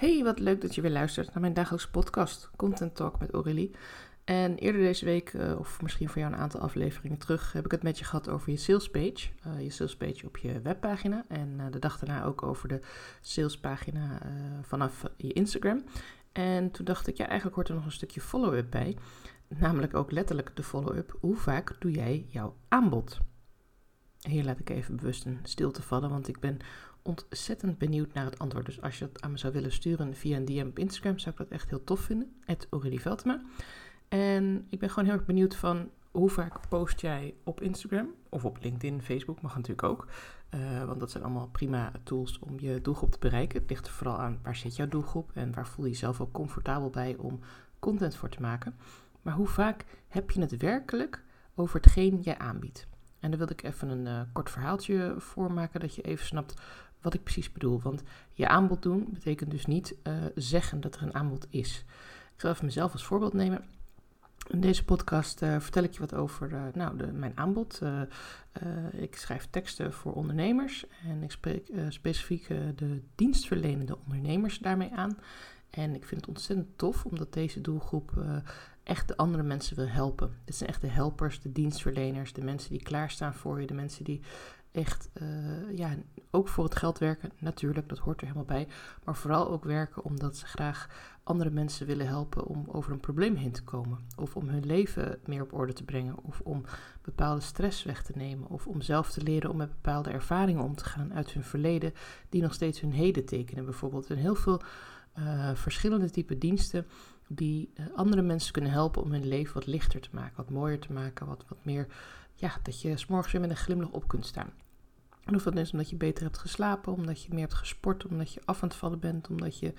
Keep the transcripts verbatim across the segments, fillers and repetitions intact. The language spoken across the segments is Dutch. Hey, wat leuk dat je weer luistert naar mijn dagelijkse podcast, Content Talk met Aurélie. En eerder deze week, of misschien voor jou een aantal afleveringen terug, heb ik het met je gehad over je salespage. Uh, je salespage op je webpagina en uh, de dag daarna ook over de salespagina uh, vanaf je Instagram. En toen dacht ik, ja, eigenlijk hoort er nog een stukje follow-up bij. Namelijk ook letterlijk de follow-up. Hoe vaak doe jij jouw aanbod? Hier laat ik even bewust een stilte vallen, want ik ben ontzettend benieuwd naar het antwoord. Dus als je dat aan me zou willen sturen via een D M op Instagram, zou ik dat echt heel tof vinden. at Aurélie Veltema. En ik ben gewoon heel erg benieuwd van hoe vaak post jij op Instagram of op LinkedIn, Facebook, mag natuurlijk ook. Uh, want dat zijn allemaal prima tools om je doelgroep te bereiken. Het ligt er vooral aan waar zit jouw doelgroep en waar voel je jezelf ook comfortabel bij om content voor te maken. Maar hoe vaak heb je het werkelijk over hetgeen jij aanbiedt? En daar wilde ik even een uh, kort verhaaltje voor maken, dat je even snapt wat ik precies bedoel. Want je aanbod doen betekent dus niet uh, zeggen dat er een aanbod is. Ik zal even mezelf als voorbeeld nemen. In deze podcast uh, vertel ik je wat over uh, nou, de, mijn aanbod. Uh, uh, ik schrijf teksten voor ondernemers en ik spreek uh, specifiek uh, de dienstverlenende ondernemers daarmee aan. En ik vind het ontzettend tof omdat deze doelgroep uh, echt de andere mensen wil helpen. Dit zijn echt de helpers, de dienstverleners, de mensen die klaarstaan voor je, de mensen die echt uh, ja, ook voor het geld werken. Natuurlijk, dat hoort er helemaal bij. Maar vooral ook werken omdat ze graag andere mensen willen helpen om over een probleem heen te komen. Of om hun leven meer op orde te brengen. Of om bepaalde stress weg te nemen. Of om zelf te leren om met bepaalde ervaringen om te gaan uit hun verleden die nog steeds hun heden tekenen. Bijvoorbeeld in heel veel uh, verschillende type diensten die andere mensen kunnen helpen om hun leven wat lichter te maken, wat mooier te maken, wat, wat meer, ja, dat je 's morgens weer met een glimlach op kunt staan. En of dat is omdat je beter hebt geslapen, omdat je meer hebt gesport, omdat je af aan het vallen bent, omdat je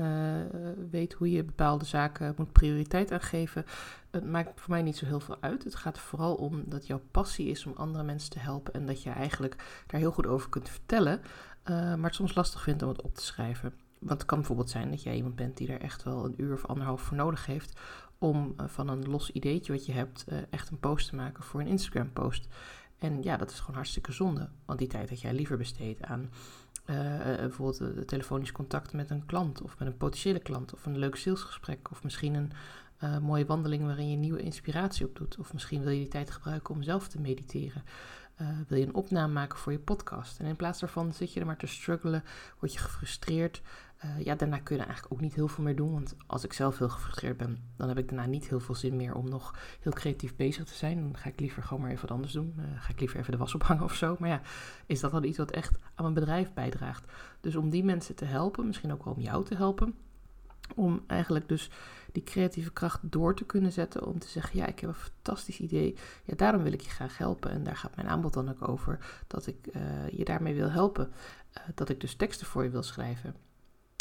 uh, weet hoe je bepaalde zaken moet prioriteit aan geven. Het maakt voor mij niet zo heel veel uit. Het gaat vooral om dat jouw passie is om andere mensen te helpen en dat je eigenlijk daar heel goed over kunt vertellen, uh, maar het soms lastig vindt om het op te schrijven. Want het kan bijvoorbeeld zijn dat jij iemand bent die er echt wel een uur of anderhalf voor nodig heeft om uh, van een los ideetje wat je hebt uh, echt een post te maken voor een Instagram post. En ja, dat is gewoon hartstikke zonde. Want die tijd dat jij liever besteedt aan uh, bijvoorbeeld uh, telefonisch contact met een klant of met een potentiële klant of een leuk salesgesprek of misschien een uh, mooie wandeling waarin je nieuwe inspiratie op doet. Of misschien wil je die tijd gebruiken om zelf te mediteren. Uh, wil je een opname maken voor je podcast? En in plaats daarvan zit je er maar te struggelen, word je gefrustreerd. Uh, ja, daarna kun je eigenlijk ook niet heel veel meer doen. Want als ik zelf heel gefrustreerd ben, dan heb ik daarna niet heel veel zin meer om nog heel creatief bezig te zijn. Dan ga ik liever gewoon maar even wat anders doen. Uh, ga ik liever even de was ophangen of zo. Maar ja, is dat dan iets wat echt aan mijn bedrijf bijdraagt? Dus om die mensen te helpen, misschien ook wel om jou te helpen, om eigenlijk dus die creatieve kracht door te kunnen zetten, om te zeggen, ja, ik heb een fantastisch idee, ja, daarom wil ik je graag helpen. En daar gaat mijn aanbod dan ook over, dat ik uh, je daarmee wil helpen. Uh, dat ik dus teksten voor je wil schrijven.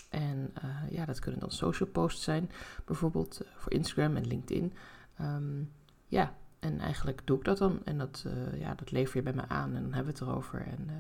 En uh, ja, dat kunnen dan social posts zijn, bijvoorbeeld uh, voor Instagram en LinkedIn. Um, ja, en eigenlijk doe ik dat dan. En dat, uh, ja, dat lever je bij me aan en dan hebben we het erover. En uh,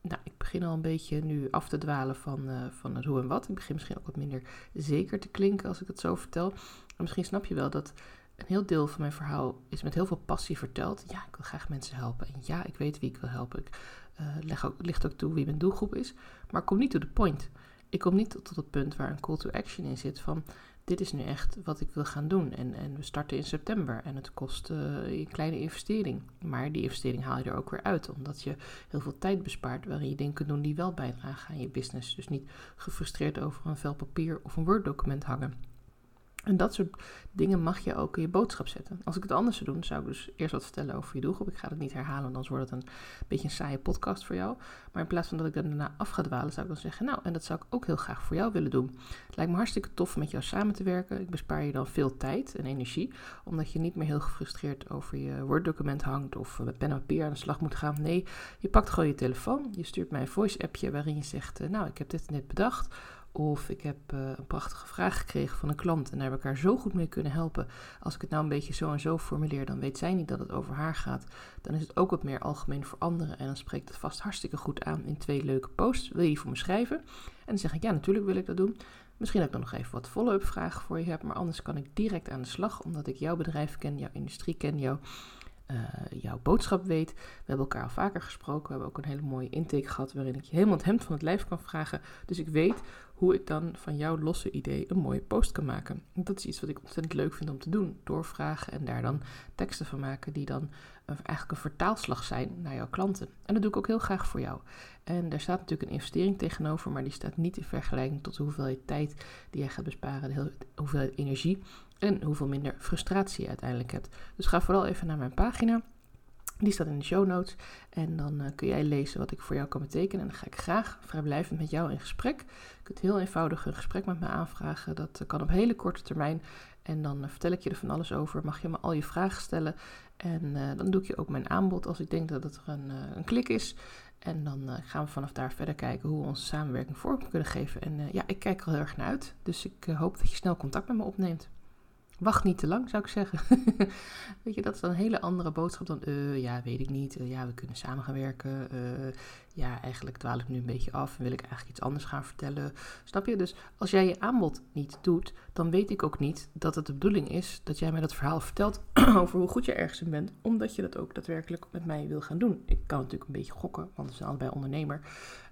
nou, ik begin al een beetje nu af te dwalen van, uh, van het hoe en wat. Ik begin misschien ook wat minder zeker te klinken als ik het zo vertel. Maar misschien snap je wel dat een heel deel van mijn verhaal is met heel veel passie verteld. Ja, ik wil graag mensen helpen. En ja, ik weet wie ik wil helpen. Ik uh, leg ook, licht ook toe wie mijn doelgroep is. Maar ik kom niet to the point. Ik kom niet tot het punt waar een call to action in zit van dit is nu echt wat ik wil gaan doen. En, en we starten in september en het kost uh, een kleine investering. Maar die investering haal je er ook weer uit, omdat je heel veel tijd bespaart waarin je dingen kunt doen die wel bijdragen aan je business. Dus niet gefrustreerd over een vel papier of een Word document hangen. En dat soort dingen mag je ook in je boodschap zetten. Als ik het anders zou doen, zou ik dus eerst wat vertellen over je doelgroep. Ik ga het niet herhalen, want anders wordt het een beetje een saaie podcast voor jou. Maar in plaats van dat ik daarna af ga dwalen, zou ik dan zeggen, nou, en dat zou ik ook heel graag voor jou willen doen. Het lijkt me hartstikke tof om met jou samen te werken. Ik bespaar je dan veel tijd en energie, omdat je niet meer heel gefrustreerd over je Word-document hangt of met pen en papier aan de slag moet gaan. Nee, je pakt gewoon je telefoon, je stuurt mij een voice-appje waarin je zegt, nou, ik heb dit en dit bedacht. Of ik heb uh, een prachtige vraag gekregen van een klant en daar heb ik haar zo goed mee kunnen helpen. Als ik het nou een beetje zo en zo formuleer, dan weet zij niet dat het over haar gaat. Dan is het ook wat meer algemeen voor anderen en dan spreekt het vast hartstikke goed aan in twee leuke posts. Wil je die voor me schrijven? En dan zeg ik, ja, natuurlijk wil ik dat doen. Misschien dat ik dan nog even wat follow-up vragen voor je heb, maar anders kan ik direct aan de slag, omdat ik jouw bedrijf ken, jouw industrie ken, jouw... Uh, jouw boodschap weet. We hebben elkaar al vaker gesproken. We hebben ook een hele mooie intake gehad waarin ik je helemaal het hemd van het lijf kan vragen. Dus ik weet hoe ik dan van jouw losse idee een mooie post kan maken. Dat is iets wat ik ontzettend leuk vind om te doen. Doorvragen en daar dan teksten van maken die dan eigenlijk een vertaalslag zijn naar jouw klanten. En dat doe ik ook heel graag voor jou. En daar staat natuurlijk een investering tegenover, maar die staat niet in vergelijking tot de hoeveelheid tijd die jij gaat besparen, de hoeveelheid energie en hoeveel minder frustratie je uiteindelijk hebt. Dus ga vooral even naar mijn pagina. Die staat in de show notes en dan uh, kun jij lezen wat ik voor jou kan betekenen. En dan ga ik graag vrijblijvend met jou in gesprek. Je kunt heel eenvoudig een gesprek met me aanvragen. Dat uh, kan op hele korte termijn. En dan uh, vertel ik je er van alles over. Mag je me al je vragen stellen. En uh, dan doe ik je ook mijn aanbod als ik denk dat het er een, uh, een klik is. En dan uh, gaan we vanaf daar verder kijken hoe we onze samenwerking vorm kunnen geven. En uh, ja, ik kijk er heel erg naar uit. Dus ik uh, hoop dat je snel contact met me opneemt. Wacht niet te lang, zou ik zeggen. Weet je, dat is dan een hele andere boodschap dan... Uh, ja, weet ik niet. Uh, ja, we kunnen samen gaan werken. Uh, ja, eigenlijk dwaal ik nu een beetje af. En wil ik eigenlijk iets anders gaan vertellen. Snap je? Dus als jij je aanbod niet doet... dan weet ik ook niet dat het de bedoeling is... dat jij mij dat verhaal vertelt over hoe goed je ergens in bent. Omdat je dat ook daadwerkelijk met mij wil gaan doen. Ik kan natuurlijk een beetje gokken, want we zijn allebei ondernemer.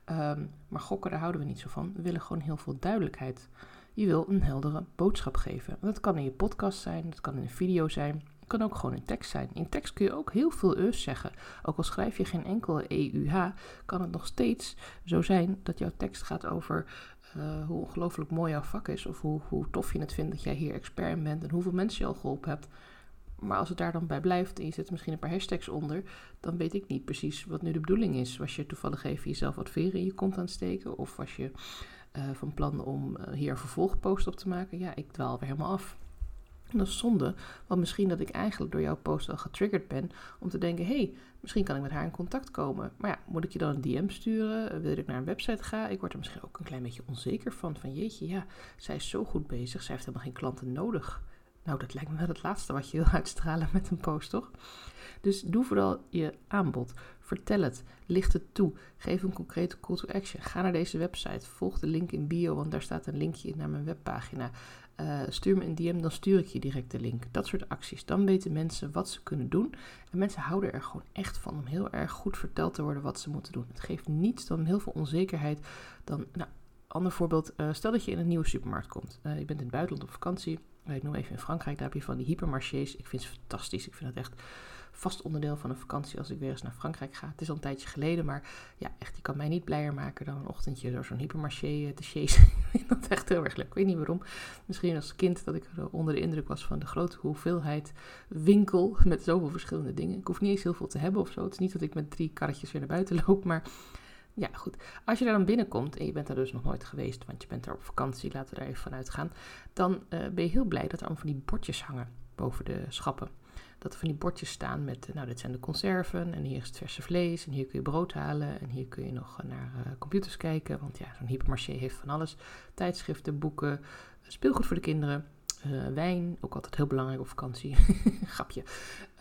Um, maar gokken, daar houden we niet zo van. We willen gewoon heel veel duidelijkheid. Je wil een heldere boodschap geven. Dat kan in je podcast zijn, dat kan in een video zijn. Het kan ook gewoon in tekst zijn. In tekst kun je ook heel veel eus zeggen. Ook al schrijf je geen enkele E U H, kan het nog steeds zo zijn dat jouw tekst gaat over uh, hoe ongelooflijk mooi jouw vak is. Of hoe, hoe tof je het vindt dat jij hier expert in bent en hoeveel mensen je al geholpen hebt. Maar als het daar dan bij blijft en je zet misschien een paar hashtags onder, dan weet ik niet precies wat nu de bedoeling is. Was je toevallig even jezelf wat veren in je kont aan het steken? Of was je uh, van plan om uh, hier een vervolgpost op te maken? Ja, ik dwaal weer helemaal af. En dat is zonde, want misschien dat ik eigenlijk door jouw post al getriggerd ben om te denken, hé, hey, misschien kan ik met haar in contact komen. Maar ja, moet ik je dan een D M sturen? Wil ik naar een website gaan? Ik word er misschien ook een klein beetje onzeker van, van jeetje, ja, zij is zo goed bezig, zij heeft helemaal geen klanten nodig. Nou, dat lijkt me wel het laatste wat je wil uitstralen met een post, toch? Dus doe vooral je aanbod. Vertel het. Licht het toe. Geef een concrete call to action. Ga naar deze website. Volg de link in bio, want daar staat een linkje in naar mijn webpagina. Uh, stuur me een D M, dan stuur ik je direct de link. Dat soort acties. Dan weten mensen wat ze kunnen doen. En mensen houden er gewoon echt van om heel erg goed verteld te worden wat ze moeten doen. Het geeft niets dan heel veel onzekerheid. Dan, nou, ander voorbeeld. Uh, stel dat je in een nieuwe supermarkt komt. Uh, je bent in het buitenland op vakantie. Ik noem even in Frankrijk, daar heb je van die hypermarchés. Ik vind ze fantastisch. Ik vind dat echt vast onderdeel van een vakantie als ik weer eens naar Frankrijk ga. Het is al een tijdje geleden, maar ja, echt, die kan mij niet blijer maken dan een ochtendje door zo'n hypermarché te chasen. Ik vind dat echt heel erg leuk. Ik weet niet waarom. Misschien als kind dat ik onder de indruk was van de grote hoeveelheid winkel met zoveel verschillende dingen. Ik hoef niet eens heel veel te hebben of zo. Het is niet dat ik met drie karretjes weer naar buiten loop, maar... Ja, goed. Als je daar dan binnenkomt en je bent daar dus nog nooit geweest, want je bent daar op vakantie, laten we daar even van uitgaan, dan uh, ben je heel blij dat er allemaal van die bordjes hangen boven de schappen. Dat er van die bordjes staan met, nou, dit zijn de conserven en hier is het verse vlees en hier kun je brood halen en hier kun je nog naar uh, computers kijken, want ja, zo'n hypermarché heeft van alles. Tijdschriften, boeken, speelgoed voor de kinderen. Uh, wijn, ook altijd heel belangrijk op vakantie. Grapje.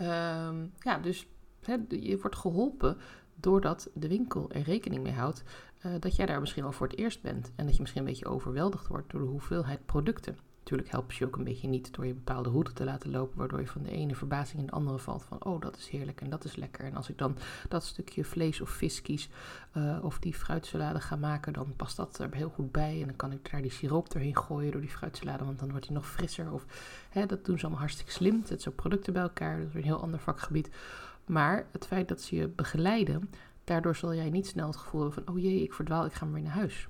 Um, ja, dus he, je wordt geholpen doordat de winkel er rekening mee houdt uh, dat jij daar misschien al voor het eerst bent. En dat je misschien een beetje overweldigd wordt door de hoeveelheid producten. Natuurlijk helpt je ook een beetje niet door je bepaalde route te laten lopen, waardoor je van de ene verbazing in de andere valt van, oh, dat is heerlijk en dat is lekker. En als ik dan dat stukje vlees of vis kies uh, of die fruitsalade ga maken, dan past dat er heel goed bij. En dan kan ik daar die siroop doorheen gooien door die fruitsalade, want dan wordt die nog frisser. Of hè, dat doen ze allemaal hartstikke slim. Het zijn producten bij elkaar, dat is een heel ander vakgebied. Maar het feit dat ze je begeleiden, daardoor zal jij niet snel het gevoel hebben van, oh jee, ik verdwaal, ik ga maar weer naar huis.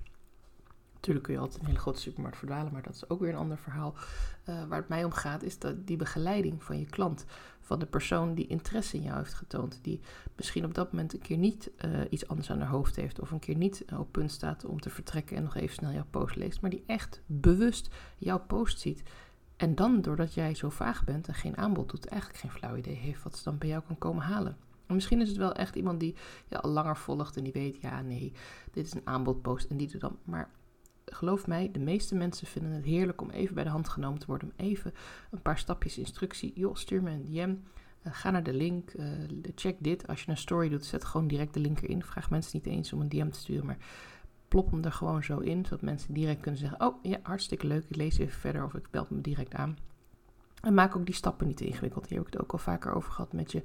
Natuurlijk kun je altijd een hele grote supermarkt verdwalen, maar dat is ook weer een ander verhaal. Uh, waar het mij om gaat is dat die begeleiding van je klant, van de persoon die interesse in jou heeft getoond, die misschien op dat moment een keer niet uh, iets anders aan haar hoofd heeft of een keer niet uh, op punt staat om te vertrekken en nog even snel jouw post leest, maar die echt bewust jouw post ziet. En dan, doordat jij zo vaag bent en geen aanbod doet, eigenlijk geen flauw idee heeft wat ze dan bij jou kan komen halen. En misschien is het wel echt iemand die je al langer volgt en die weet, ja, nee, dit is een aanbodpost en die doet dan. Maar geloof mij, de meeste mensen vinden het heerlijk om even bij de hand genomen te worden, om even een paar stapjes instructie. Joh, stuur me een D M, uh, ga naar de link, uh, check dit. Als je een story doet, zet gewoon direct de link erin. Vraag mensen niet eens om een D M te sturen, maar plop hem er gewoon zo in, zodat mensen direct kunnen zeggen, oh ja, hartstikke leuk, ik lees even verder of ik bel me direct aan. En maak ook die stappen niet te ingewikkeld. Hier heb ik het ook al vaker over gehad met je.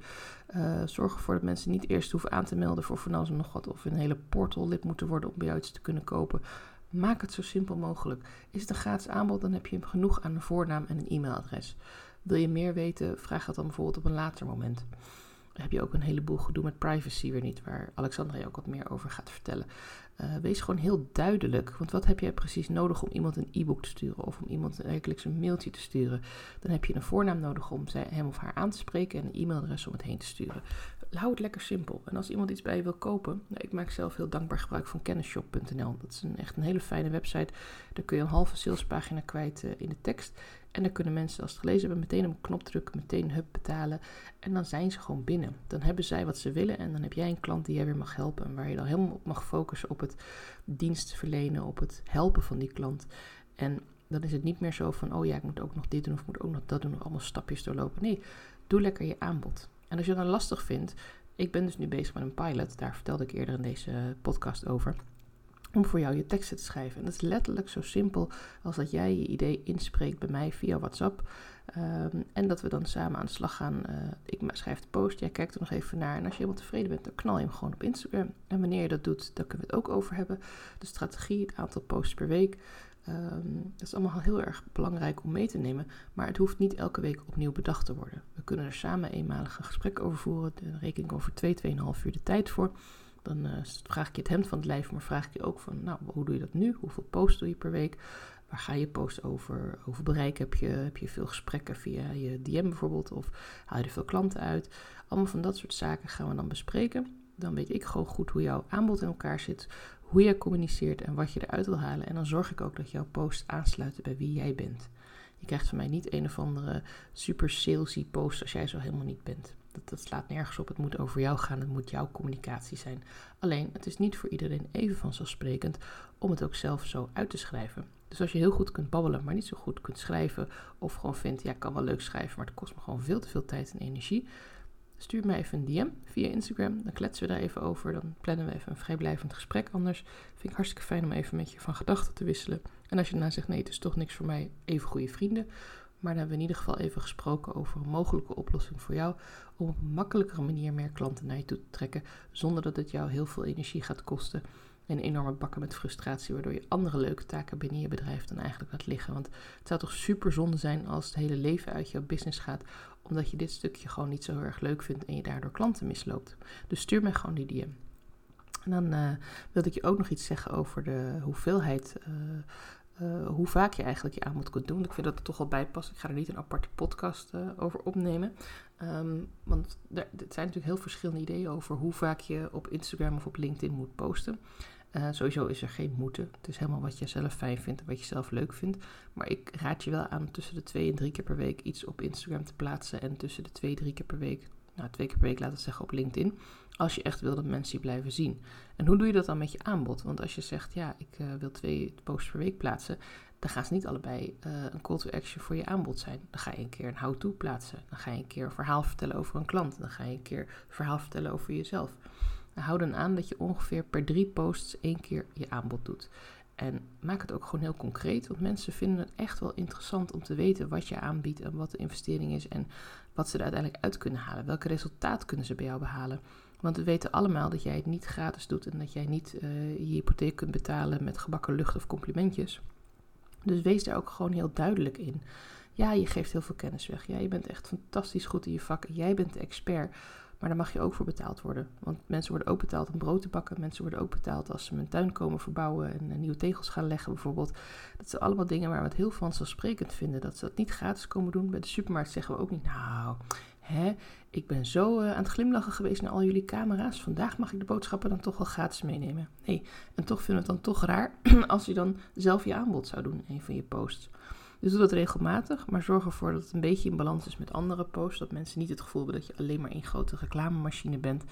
Uh, zorg ervoor dat mensen niet eerst hoeven aan te melden voor van alles en nog wat, of een hele portal lid moeten worden om bij jou iets te kunnen kopen. Maak het zo simpel mogelijk. Is het een gratis aanbod, dan heb je genoeg aan een voornaam en een e-mailadres. Wil je meer weten, vraag dat dan bijvoorbeeld op een later moment. Dan heb je ook een heleboel gedoe met privacy weer niet, waar Alexandra je ook wat meer over gaat vertellen. Uh, wees gewoon heel duidelijk, want wat heb jij precies nodig om iemand een e-book te sturen of om iemand eigenlijk een mailtje te sturen? Dan heb je een voornaam nodig om zij, hem of haar aan te spreken en een e-mailadres om het heen te sturen. Hou het lekker simpel. En als iemand iets bij je wil kopen, nou, ik maak zelf heel dankbaar gebruik van kennisshop punt n l. Dat is een, echt een hele fijne website. Daar kun je een halve salespagina kwijt uh, in de tekst. En dan kunnen mensen, als ze het gelezen hebben, meteen op een knop drukken, meteen hup betalen. En dan zijn ze gewoon binnen. Dan hebben zij wat ze willen en dan heb jij een klant die jij weer mag helpen. En waar je dan helemaal op mag focussen op het dienst verlenen, op het helpen van die klant. En dan is het niet meer zo van, oh ja, ik moet ook nog dit doen of ik moet ook nog dat doen. Of allemaal stapjes doorlopen. Nee, doe lekker je aanbod. En als je dat dan lastig vindt, ik ben dus nu bezig met een pilot. Daar vertelde ik eerder in deze podcast over. Om voor jou je teksten te schrijven. En dat is letterlijk zo simpel als dat jij je idee inspreekt bij mij via WhatsApp. Um, en dat we dan samen aan de slag gaan. Uh, ik schrijf de post, jij kijkt er nog even naar. En als je helemaal tevreden bent, dan knal je hem gewoon op Instagram. En wanneer je dat doet, dan kunnen we het ook over hebben. De strategie, het aantal posts per week. Um, dat is allemaal heel erg belangrijk om mee te nemen. Maar het hoeft niet elke week opnieuw bedacht te worden. We kunnen er samen eenmalig een gesprek over voeren. Daar reken ik over twee, tweeënhalf uur de tijd voor. Dan uh, vraag ik je het hemd van het lijf, maar vraag ik je ook van, nou, hoe doe je dat nu? Hoeveel posts doe je per week? Waar ga je posts over? Hoeveel bereik heb je? Heb je veel gesprekken via je D M bijvoorbeeld? Of haal je er veel klanten uit? Allemaal van dat soort zaken gaan we dan bespreken. Dan weet ik gewoon goed hoe jouw aanbod in elkaar zit, hoe jij communiceert en wat je eruit wil halen. En dan zorg ik ook dat jouw posts aansluiten bij wie jij bent. Je krijgt van mij niet een of andere super salesy post als jij zo helemaal niet bent. Dat, dat slaat nergens op. Het moet over jou gaan. Het moet jouw communicatie zijn. Alleen, het is niet voor iedereen even vanzelfsprekend om het ook zelf zo uit te schrijven. Dus als je heel goed kunt babbelen, maar niet zo goed kunt schrijven, of gewoon vindt, ja, ik kan wel leuk schrijven, maar het kost me gewoon veel te veel tijd en energie, stuur mij even een D M via Instagram. Dan kletsen we daar even over. Dan plannen we even een vrijblijvend gesprek. Anders vind ik hartstikke fijn om even met je van gedachten te wisselen. En als je daarna zegt, nee, het is toch niks voor mij, even goede vrienden. Maar dan hebben we in ieder geval even gesproken over een mogelijke oplossing voor jou. Om op een makkelijkere manier meer klanten naar je toe te trekken. Zonder dat het jou heel veel energie gaat kosten. En enorme bakken met frustratie. Waardoor je andere leuke taken binnen je bedrijf dan eigenlijk laat liggen. Want het zou toch super zonde zijn als het hele leven uit jouw business gaat. Omdat je dit stukje gewoon niet zo heel erg leuk vindt en je daardoor klanten misloopt. Dus stuur mij gewoon die D M. En dan uh, wilde ik je ook nog iets zeggen over de hoeveelheid... Uh, Uh, hoe vaak je eigenlijk je aanbod kunt doen. Want ik vind dat er toch wel bij past. Ik ga er niet een aparte podcast uh, over opnemen. Um, want er, er zijn natuurlijk heel verschillende ideeën over hoe vaak je op Instagram of op LinkedIn moet posten. Uh, sowieso is er geen moeten. Het is helemaal wat je zelf fijn vindt en wat je zelf leuk vindt. Maar ik raad je wel aan om tussen de twee en drie keer per week iets op Instagram te plaatsen. En tussen de twee, drie keer per week, nou twee keer per week laten we zeggen op LinkedIn. Als je echt wil dat mensen je blijven zien. En hoe doe je dat dan met je aanbod? Want als je zegt, ja, ik uh, wil twee posts per week plaatsen. Dan gaan ze niet allebei uh, een call to action voor je aanbod zijn. Dan ga je een keer een how-to plaatsen. Dan ga je een keer een verhaal vertellen over een klant. Dan ga je een keer een verhaal vertellen over jezelf. Dan hou dan aan dat je ongeveer per drie posts één keer je aanbod doet. En maak het ook gewoon heel concreet. Want mensen vinden het echt wel interessant om te weten wat je aanbiedt. En wat de investering is. En wat ze er uiteindelijk uit kunnen halen. Welke resultaat kunnen ze bij jou behalen. Want we weten allemaal dat jij het niet gratis doet en dat jij niet uh, je hypotheek kunt betalen met gebakken lucht of complimentjes. Dus wees daar ook gewoon heel duidelijk in. Ja, je geeft heel veel kennis weg. Ja, je bent echt fantastisch goed in je vak. Jij bent de expert. Maar daar mag je ook voor betaald worden. Want mensen worden ook betaald om brood te bakken. Mensen worden ook betaald als ze hun tuin komen verbouwen en, en nieuwe tegels gaan leggen bijvoorbeeld. Dat zijn allemaal dingen waar we het heel vanzelfsprekend vinden. Dat ze dat niet gratis komen doen. Bij de supermarkt zeggen we ook niet, nou... Hè? Ik ben zo uh, aan het glimlachen geweest naar al jullie camera's. Vandaag mag ik de boodschappen dan toch wel gratis meenemen. Nee, en toch vinden we het dan toch raar als je dan zelf je aanbod zou doen in een van je posts. Dus doe dat regelmatig, maar zorg ervoor dat het een beetje in balans is met andere posts. Dat mensen niet het gevoel hebben dat je alleen maar een grote reclamemachine bent.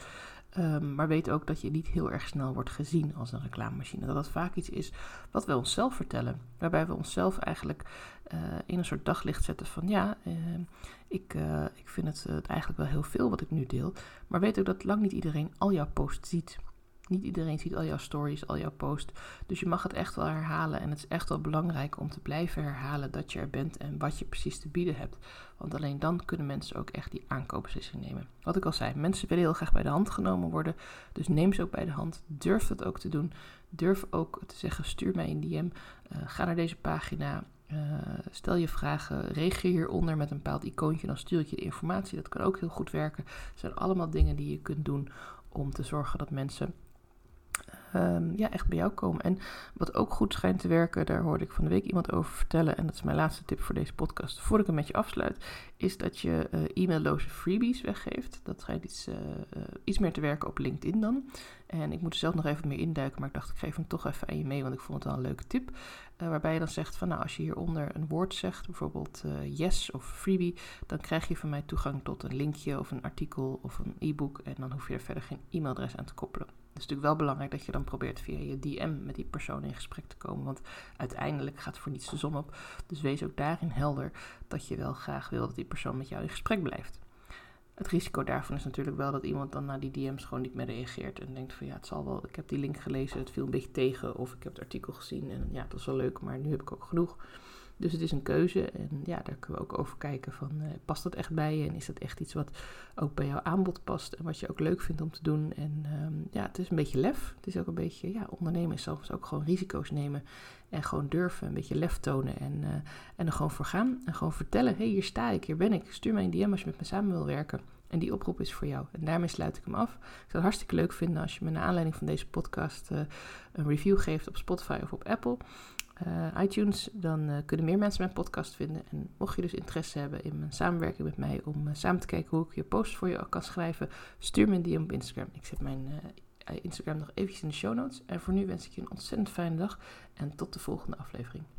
Um, maar weet ook dat je niet heel erg snel wordt gezien als een reclamemachine. Dat dat vaak iets is wat we onszelf vertellen. Waarbij we onszelf eigenlijk uh, in een soort daglicht zetten van... ja, uh, ik, uh, ik vind het uh, eigenlijk wel heel veel wat ik nu deel. Maar weet ook dat lang niet iedereen al jouw posts ziet. Niet iedereen ziet al jouw stories, al jouw posts. Dus je mag het echt wel herhalen. En het is echt wel belangrijk om te blijven herhalen dat je er bent en wat je precies te bieden hebt. Want alleen dan kunnen mensen ook echt die aankoopbeslissing nemen. Wat ik al zei, mensen willen heel graag bij de hand genomen worden. Dus neem ze ook bij de hand. Durf dat ook te doen. Durf ook te zeggen, stuur mij een D M. Uh, ga naar deze pagina. Uh, stel je vragen, reageer hieronder met een bepaald icoontje, dan stuur ik je de informatie. Dat kan ook heel goed werken. Het zijn allemaal dingen die je kunt doen om te zorgen dat mensen um, ja, echt bij jou komen. En wat ook goed schijnt te werken, daar hoorde ik van de week iemand over vertellen, en dat is mijn laatste tip voor deze podcast, voordat ik hem met je afsluit, is dat je uh, e-mailloze freebies weggeeft. Dat schijnt iets, uh, uh, iets meer te werken op LinkedIn dan. En ik moet er zelf nog even meer induiken, maar ik dacht ik geef hem toch even aan je mee, want ik vond het wel een leuke tip. Uh, waarbij je dan zegt van nou, als je hieronder een woord zegt, bijvoorbeeld uh, yes of freebie, dan krijg je van mij toegang tot een linkje of een artikel of een e-book en dan hoef je er verder geen e-mailadres aan te koppelen. Het is natuurlijk wel belangrijk dat je dan probeert via je D M met die persoon in gesprek te komen, want uiteindelijk gaat voor niets de zon op. Dus wees ook daarin helder dat je wel graag wil dat die persoon met jou in gesprek blijft. Het risico daarvan is natuurlijk wel dat iemand dan naar die D M's gewoon niet meer reageert en denkt van ja, het zal wel, ik heb die link gelezen, het viel een beetje tegen of ik heb het artikel gezien en ja, het was wel leuk, maar nu heb ik ook genoeg. Dus het is een keuze en ja, daar kunnen we ook over kijken van uh, past dat echt bij je en is dat echt iets wat ook bij jouw aanbod past en wat je ook leuk vindt om te doen. En um, ja, het is een beetje lef. Het is ook een beetje, ja, ondernemen is zelfs ook gewoon risico's nemen en gewoon durven, een beetje lef tonen en, uh, en er gewoon voor gaan. En gewoon vertellen, hey, hier sta ik, hier ben ik, stuur mij een D M als je met me samen wil werken. En die oproep is voor jou. En daarmee sluit ik hem af. Ik zou het hartstikke leuk vinden als je me naar aanleiding van deze podcast uh, een review geeft op Spotify of op Apple. Uh, iTunes, dan uh, kunnen meer mensen mijn podcast vinden. En mocht je dus interesse hebben in mijn samenwerking met mij om uh, samen te kijken hoe ik je posts voor je kan schrijven, stuur me een D M op Instagram. Ik zet mijn uh, Instagram nog eventjes in de show notes. En voor nu wens ik je een ontzettend fijne dag en tot de volgende aflevering.